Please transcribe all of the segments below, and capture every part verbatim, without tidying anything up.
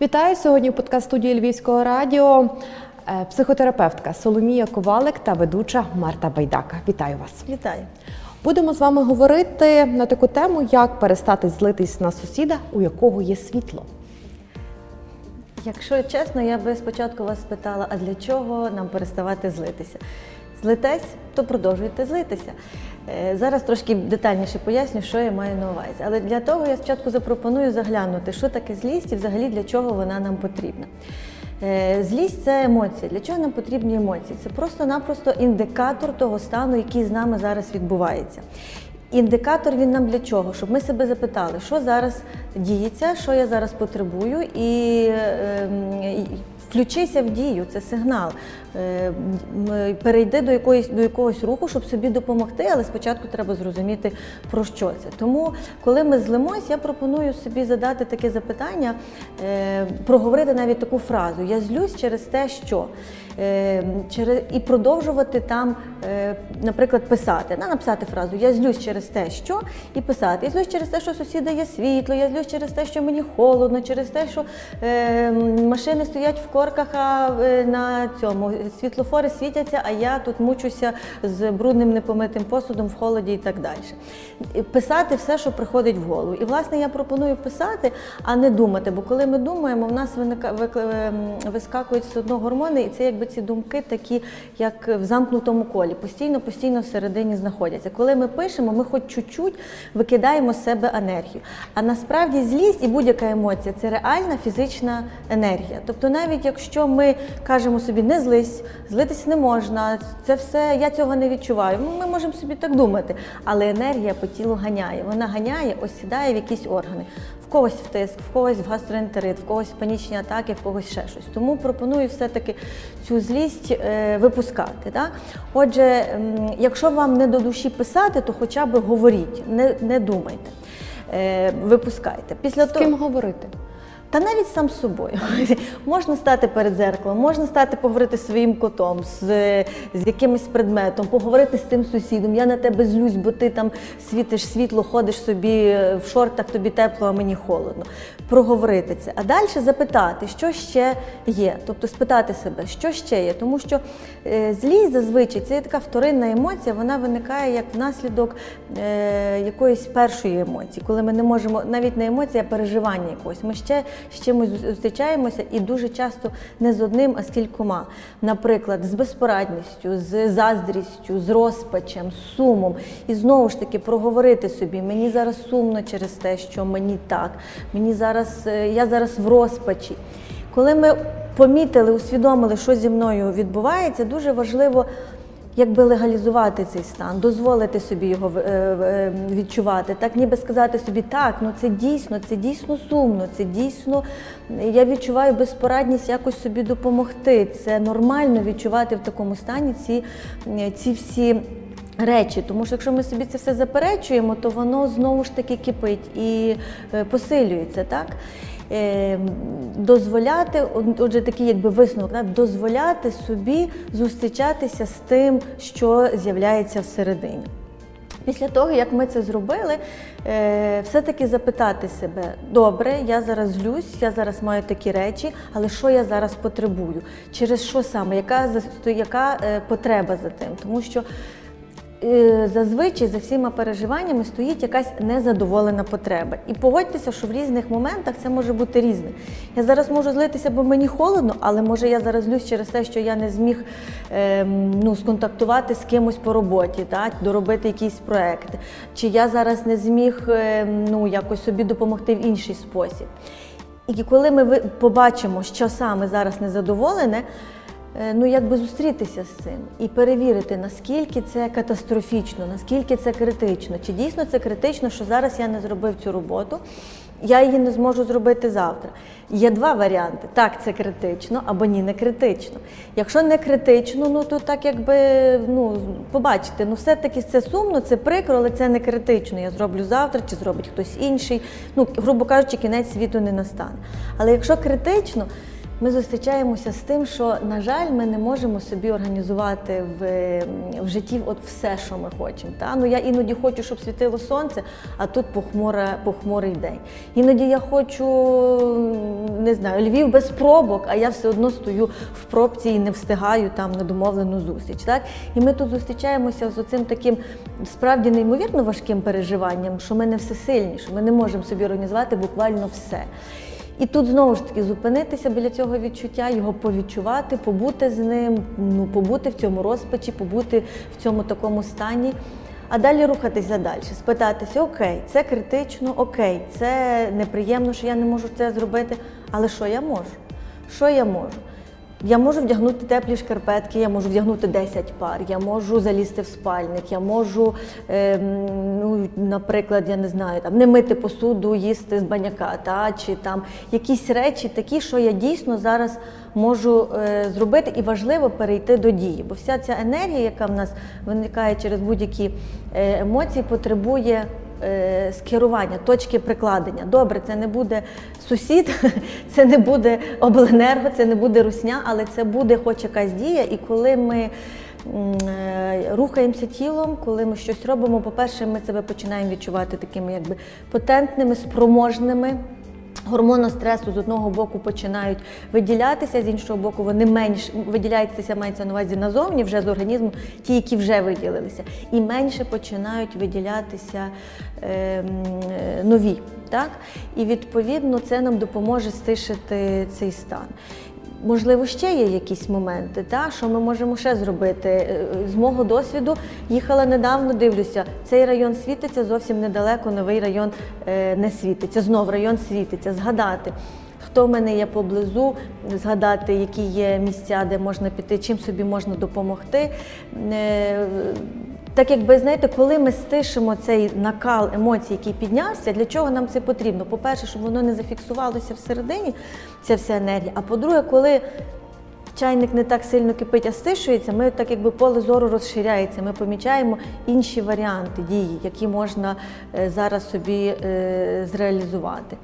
Вітаю! Сьогодні в подкаст-студії Львівського радіо психотерапевтка Соломія Ковалик та ведуча Марта Байдак. Вітаю вас! Вітаю! Будемо з вами говорити на таку тему, як перестати злитись на сусіда, у якого є світло. Якщо чесно, я би спочатку вас спитала, а для чого нам переставати злитися? Злитесь, то продовжуйте злитися. Зараз трошки детальніше поясню, що я маю на увазі. Але для того я спочатку запропоную заглянути, що таке злість і взагалі для чого вона нам потрібна. Злість – це емоції. Для чого нам потрібні емоції? Це просто-напросто індикатор того стану, який з нами зараз відбувається. Індикатор він нам для чого? Щоб ми себе запитали, що зараз діється, що я зараз потребую і... і включися в дію, це сигнал. Перейди до якоїсь, до якогось руху, щоб собі допомогти, але спочатку треба зрозуміти, про що це. Тому, коли ми злимось, я пропоную собі задати таке запитання, проговорити навіть таку фразу «я злюсь через те, що…» і продовжувати там, наприклад, писати. Написати фразу «я злюсь через те, що…» і писати «я злюсь через те, що сусіда є світло», «я злюсь через те, що мені холодно», «через те, що машини стоять в корках, а на цьому світлофори світяться, а я тут мучуся з брудним непомитим посудом в холоді» і так далі. Писати все, що приходить в голову. І, власне, я пропоную писати, а не думати, бо коли ми думаємо, в нас вискакують все одно гормони, і це якби ці думки такі, як в замкнутому колі, постійно-постійно всередині знаходяться. Коли ми пишемо, ми хоч чуть-чуть викидаємо з себе енергію. А насправді злість і будь-яка емоція – це реальна фізична енергія. Тобто навіть якщо ми кажемо собі «не злись», «злитись не можна», «це все, я цього не відчуваю», ми можемо собі так думати, але енергія по тілу ганяє, вона ганяє, осідає в якісь органи. В когось в тиск, в когось в гастроентерит, в когось в панічні атаки, в когось ще щось. Тому пропоную все-таки цю злість випускати. Так? Отже, якщо вам не до душі писати, то хоча б говоріть, не, не думайте, випускайте. Після З того... ким говорити? Та навіть сам з собою. Можна стати перед зеркалом, можна стати поговорити зі своїм котом, з, з якимось предметом, поговорити з тим сусідом, я на тебе злюсь, бо ти там світиш світло, ходиш собі в шортах, тобі тепло, а мені холодно. Проговорити це. А далі запитати, що ще є. Тобто спитати себе, що ще є. Тому що злість зазвичай, це така вторинна емоція, вона виникає як внаслідок якоїсь першої емоції, коли ми не можемо, навіть не емоція, а переживання якогось. Ми ще з чимось зустрічаємося і дуже часто не з одним, а з кількома. Наприклад, з безпорадністю, з заздрістю, з розпачем, з сумом. І знову ж таки проговорити собі, мені зараз сумно через те, що мені так, мені зараз, я зараз в розпачі. Коли ми помітили, усвідомили, що зі мною відбувається, дуже важливо якби легалізувати цей стан, дозволити собі його відчувати, так ніби сказати собі, так, ну це дійсно, це дійсно сумно, це дійсно, я відчуваю безпорадність якось собі допомогти, це нормально відчувати в такому стані ці, ці всі речі, тому що якщо ми собі це все заперечуємо, то воно знову ж таки кипить і посилюється, так? Дозволяти, отже, такий якби висновок, да? Дозволяти собі зустрічатися з тим, що з'являється всередині. Після того, як ми це зробили, все-таки запитати себе, добре, я зараз злюсь, я зараз маю такі речі, але що я зараз потребую? Через що саме? Яка, яка потреба за тим? Тому що зазвичай за всіма переживаннями стоїть якась незадоволена потреба. І погодьтеся, що в різних моментах це може бути різне. Я зараз можу злитися, бо мені холодно, але може я зараз злюсь через те, що я не зміг ем, ну, сконтактувати з кимось по роботі, так, доробити якийсь проєкт. Чи я зараз не зміг ем, ну, якось собі допомогти в інший спосіб. І коли ми побачимо, що саме зараз незадоволене, ну, якби зустрітися з цим і перевірити, наскільки це катастрофічно, наскільки це критично. Чи дійсно це критично, що зараз я не зробив цю роботу, я її не зможу зробити завтра. Є два варіанти. Так, це критично, або ні, не критично. Якщо не критично, ну, то так якби, ну, побачите, ну, все-таки це сумно, це прикро, але це не критично. Я зроблю завтра, чи зробить хтось інший. Ну, грубо кажучи, кінець світу не настане. Але якщо критично, ми зустрічаємося з тим, що, на жаль, ми не можемо собі організувати в, в житті от все, що ми хочемо. Та? Ну, я іноді хочу, щоб світило сонце, а тут похмура, похмурий день. Іноді я хочу, не знаю, Львів без пробок, а я все одно стою в пробці і не встигаю там недомовлену зустріч. Так? І ми тут зустрічаємося з оцим таким справді неймовірно важким переживанням, що ми не всесильні, що ми не можемо собі організувати буквально все. І тут знову ж таки зупинитися біля цього відчуття, його повідчувати, побути з ним, ну, побути в цьому розпачі, побути в цьому такому стані, а далі рухатися далі, спитатися, окей, це критично, окей, це неприємно, що я не можу це зробити, але що я можу? Що я можу? Я можу вдягнути теплі шкарпетки, я можу вдягнути десять пар, я можу залізти в спальник, я можу, е, ну, наприклад, я не знаю, там, не мити посуду, їсти з баняка, та, чи там якісь речі такі, що я дійсно зараз можу е, зробити, і важливо перейти до дії. Бо вся ця енергія, яка в нас виникає через будь-які емоції, потребує скерування, точки прикладення. Добре, це не буде сусід, це не буде обленерго, це не буде русня, але це буде хоч якась дія. І коли ми рухаємося тілом, коли ми щось робимо, по-перше, ми себе починаємо відчувати такими якби потентними, спроможними. Гормони стресу з одного боку починають виділятися, з іншого боку вони менш виділяються, мається на увазі назовні вже з організму, ті, які вже виділилися, і менше починають виділятися е, нові, так? І відповідно це нам допоможе стишити цей стан. Можливо, ще є якісь моменти, та, що ми можемо ще зробити. З мого досвіду їхала недавно, дивлюся, цей район світиться, зовсім недалеко, новий район е, не світиться, знов район світиться, згадати, хто в мене є поблизу, згадати, які є місця, де можна піти, чим собі можна допомогти. Е, Так якби, знаєте, коли ми стишимо цей накал емоцій, який піднявся, для чого нам це потрібно? По-перше, щоб воно не зафіксувалося всередині, ця вся енергія. А по-друге, коли чайник не так сильно кипить, а стишується, ми так якби поле зору розширяється, ми помічаємо інші варіанти дії, які можна зараз собі зреалізувати.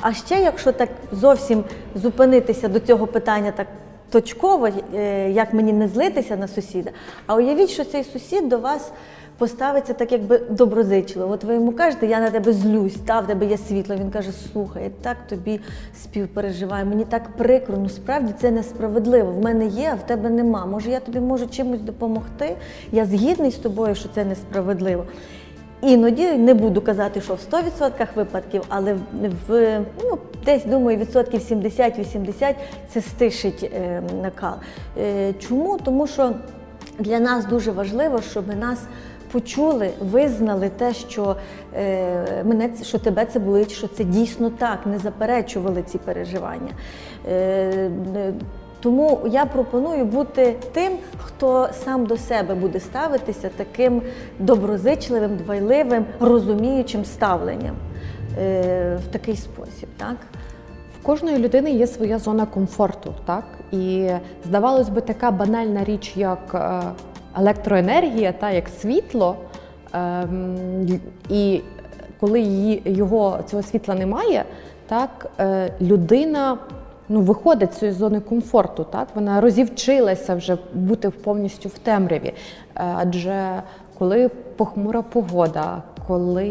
А ще, якщо так зовсім зупинитися до цього питання, так точково, як мені не злитися на сусіда, а уявіть, що цей сусід до вас поставиться так якби доброзичливо. От ви йому кажете, я на тебе злюсь, та, в тебе є світло. Він каже, слухай, я так тобі співпереживаю, мені так прикро, ну справді це несправедливо, в мене є, а в тебе нема. Може я тобі можу чимось допомогти, я згідний з тобою, що це несправедливо. Іноді, не буду казати, що в сто відсотків випадків, але в, ну, десь, думаю, відсотків сімдесят-вісімдесят це стишить е, накал. Е, чому? Тому що для нас дуже важливо, щоб нас почули, визнали те, що, е, мене, що тебе це болить, що це дійсно так, не заперечували ці переживання. Е, Тому я пропоную бути тим, хто сам до себе буде ставитися таким доброзичливим, дбайливим, розуміючим ставленням е, в такий спосіб. Так? В кожної людини є своя зона комфорту, так? І, здавалось би, така банальна річ, як електроенергія, та, як світло, е, і коли її, його, цього світла немає, так, е, людина Ну, виходить з цієї зони комфорту, так? Вона розівчилася вже бути повністю в темряві. Адже коли похмура погода, коли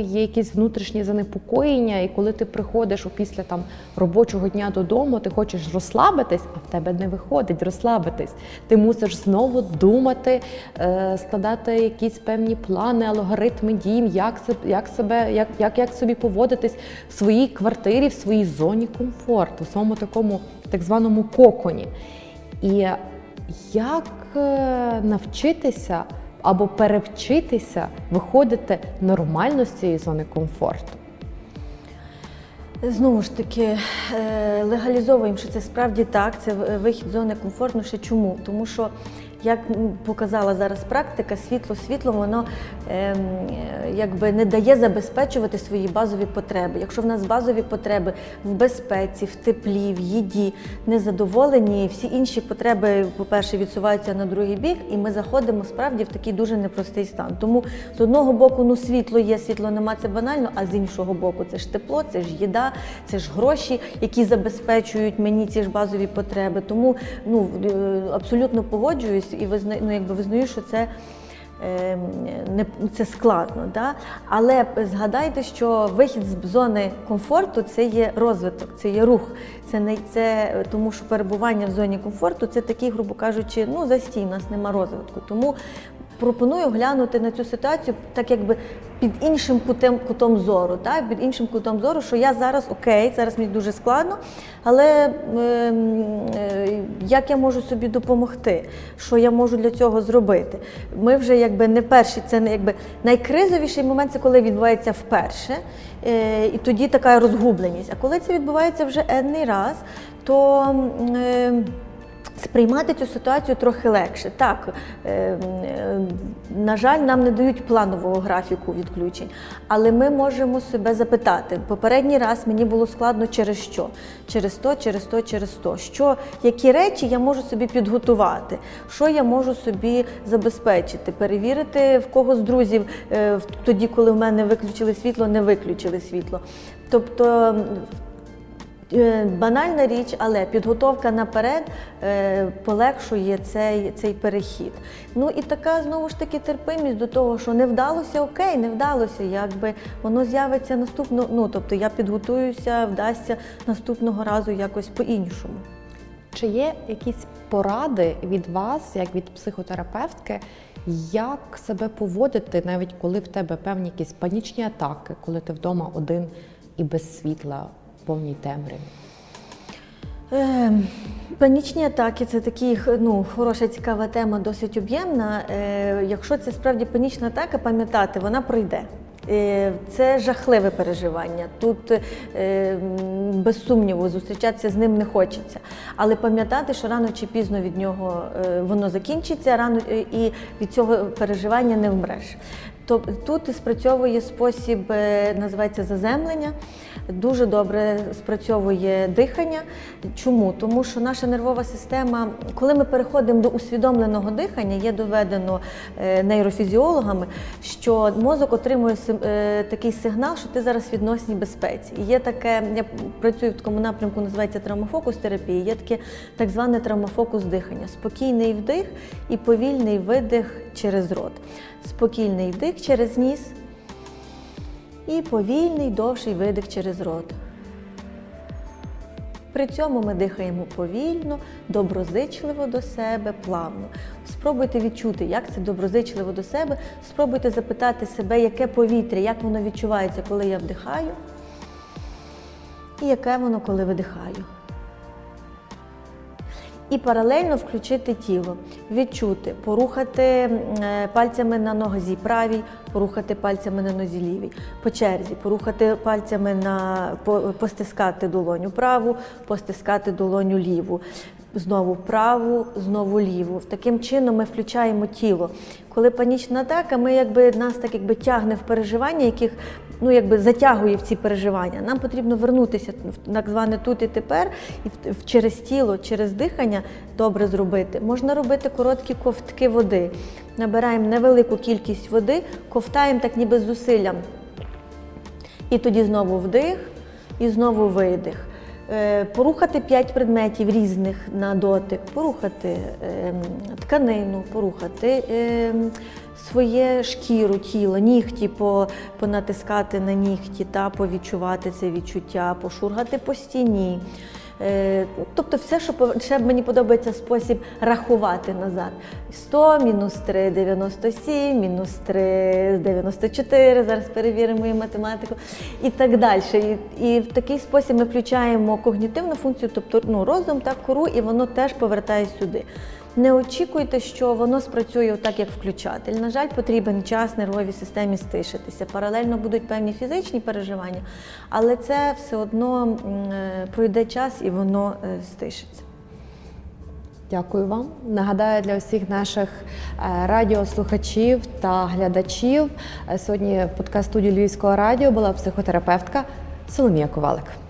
є якісь внутрішні занепокоєння, і коли ти приходиш після там, робочого дня додому, ти хочеш розслабитись, а в тебе не виходить розслабитись. Ти мусиш знову думати, складати якісь певні плани, алгоритми дій, як, як, як, як, як собі поводитись в своїй квартирі, в своїй зоні комфорту, в своєму такому так званому коконі. І як навчитися або перевчитися, виходити нормально з цієї зони комфорту? Знову ж таки, легалізовуємо, що це справді так, це вихід з зони комфорту. Ще чому? Тому що як показала зараз практика, світло світлом, воно е, якби не дає забезпечувати свої базові потреби. Якщо в нас базові потреби в безпеці, в теплі, в їді не задоволені, всі інші потреби, по-перше, відсуваються на другий бік, і ми заходимо справді в такий дуже непростий стан. Тому з одного боку, ну світло є, світло нема, це банально, а з іншого боку, це ж тепло, це ж їда, це ж гроші, які забезпечують мені ці ж базові потреби. Тому ну, абсолютно погоджуюсь і визна, ну, якби визнаю, що це, е, не, це складно. Да? Але згадайте, що вихід з зони комфорту – це є розвиток, це є рух. Це не, це, тому що перебування в зоні комфорту – це такий, грубо кажучи, ну, застій, у нас нема розвитку. Тому пропоную глянути на цю ситуацію так якби під іншим кутом, кутом зору, так? Під іншим кутом зору, що я зараз окей, зараз мені дуже складно, але е, е, як я можу собі допомогти, що я можу для цього зробити. Ми вже якби не перші, це якби найкризовіший момент, це коли відбувається вперше, е, і тоді така розгубленість. А коли це відбувається вже енний раз, то е, сприймати цю ситуацію трохи легше. Так, е, на жаль, нам не дають планового графіку відключень, але ми можемо себе запитати. Попередній раз мені було складно через що? Через то, через то, через то. Що, які речі я можу собі підготувати? Що я можу собі забезпечити? Перевірити, в кого з друзів е, тоді, коли в мене виключили світло, не виключили світло. Тобто, банальна річ, але підготовка наперед полегшує цей, цей перехід. Ну і така, знову ж таки, терпимість до того, що не вдалося, окей, не вдалося, якби воно з'явиться наступного, ну тобто я підготуюся, вдасться наступного разу якось по-іншому. Чи є якісь поради від вас, як від психотерапевтки, як себе поводити, навіть коли в тебе певні якісь панічні атаки, коли ти вдома один і без світла? Повній темряві? Е, панічні атаки – це такі, ну, хороша, цікава тема, досить об'ємна. Е, якщо це справді панічна атака, пам'ятати, вона пройде. Е, це жахливе переживання. Тут, е, без сумніву, зустрічатися з ним не хочеться. Але пам'ятати, що рано чи пізно від нього е, воно закінчиться, рано, е, і від цього переживання не вмреш. Тобто тут спрацьовує спосіб, називається заземлення, дуже добре спрацьовує дихання. Чому? Тому що наша нервова система, коли ми переходимо до усвідомленого дихання, є доведено нейрофізіологами, що мозок отримує такий сигнал, що ти зараз в відносній безпеці. І є таке, я працюю в такому напрямку, називається травмофокус терапія, є таке так зване травмофокус дихання. Спокійний вдих і повільний видих через рот. Спокійний вдих через ніс і повільний довший видих через рот. При цьому ми дихаємо повільно, доброзичливо до себе, плавно. Спробуйте відчути, як це доброзичливо до себе, спробуйте запитати себе, яке повітря, як воно відчувається, коли я вдихаю, і яке воно, коли видихаю. І паралельно включити тіло, відчути, порухати пальцями на нозі правій, порухати пальцями на нозі лівій, по черзі, порухати пальцями на, постискати долоню праву, постискати долоню ліву, знову праву, знову ліву. Таким чином ми включаємо тіло. Коли панічна атака, ми якби нас так якби тягне в переживання, яких ну якби затягує в ці переживання. Нам потрібно вернутися в так зване тут і тепер, і в, через тіло, через дихання добре зробити. Можна робити короткі ковтки води. Набираємо невелику кількість води, ковтаємо так ніби з зусиллям. І тоді знову вдих, і знову видих. Порухати п'ять предметів різних на дотик, порухати е, тканину, порухати е, своє шкіру, тіло, нігті, по, понатискати на нігті, та повідчувати це відчуття, пошургати по стіні. Е, тобто все, що ще мені подобається спосіб рахувати назад. сто, мінус три, дев'яносто сім, мінус три, дев'яносто чотири, зараз перевіримо мою математику і так далі. І, і в такий спосіб ми включаємо когнітивну функцію, тобто ну, розум та кору, і воно теж повертає сюди. Не очікуйте, що воно спрацює так, як включатель. На жаль, потрібен час нервовій системі стишитися. Паралельно будуть певні фізичні переживання, але це все одно пройде час і воно стишиться. Дякую вам. Нагадаю для усіх наших радіослухачів та глядачів, сьогодні в подкаст-студії Львівського радіо була психотерапевтка Соломія Ковалик.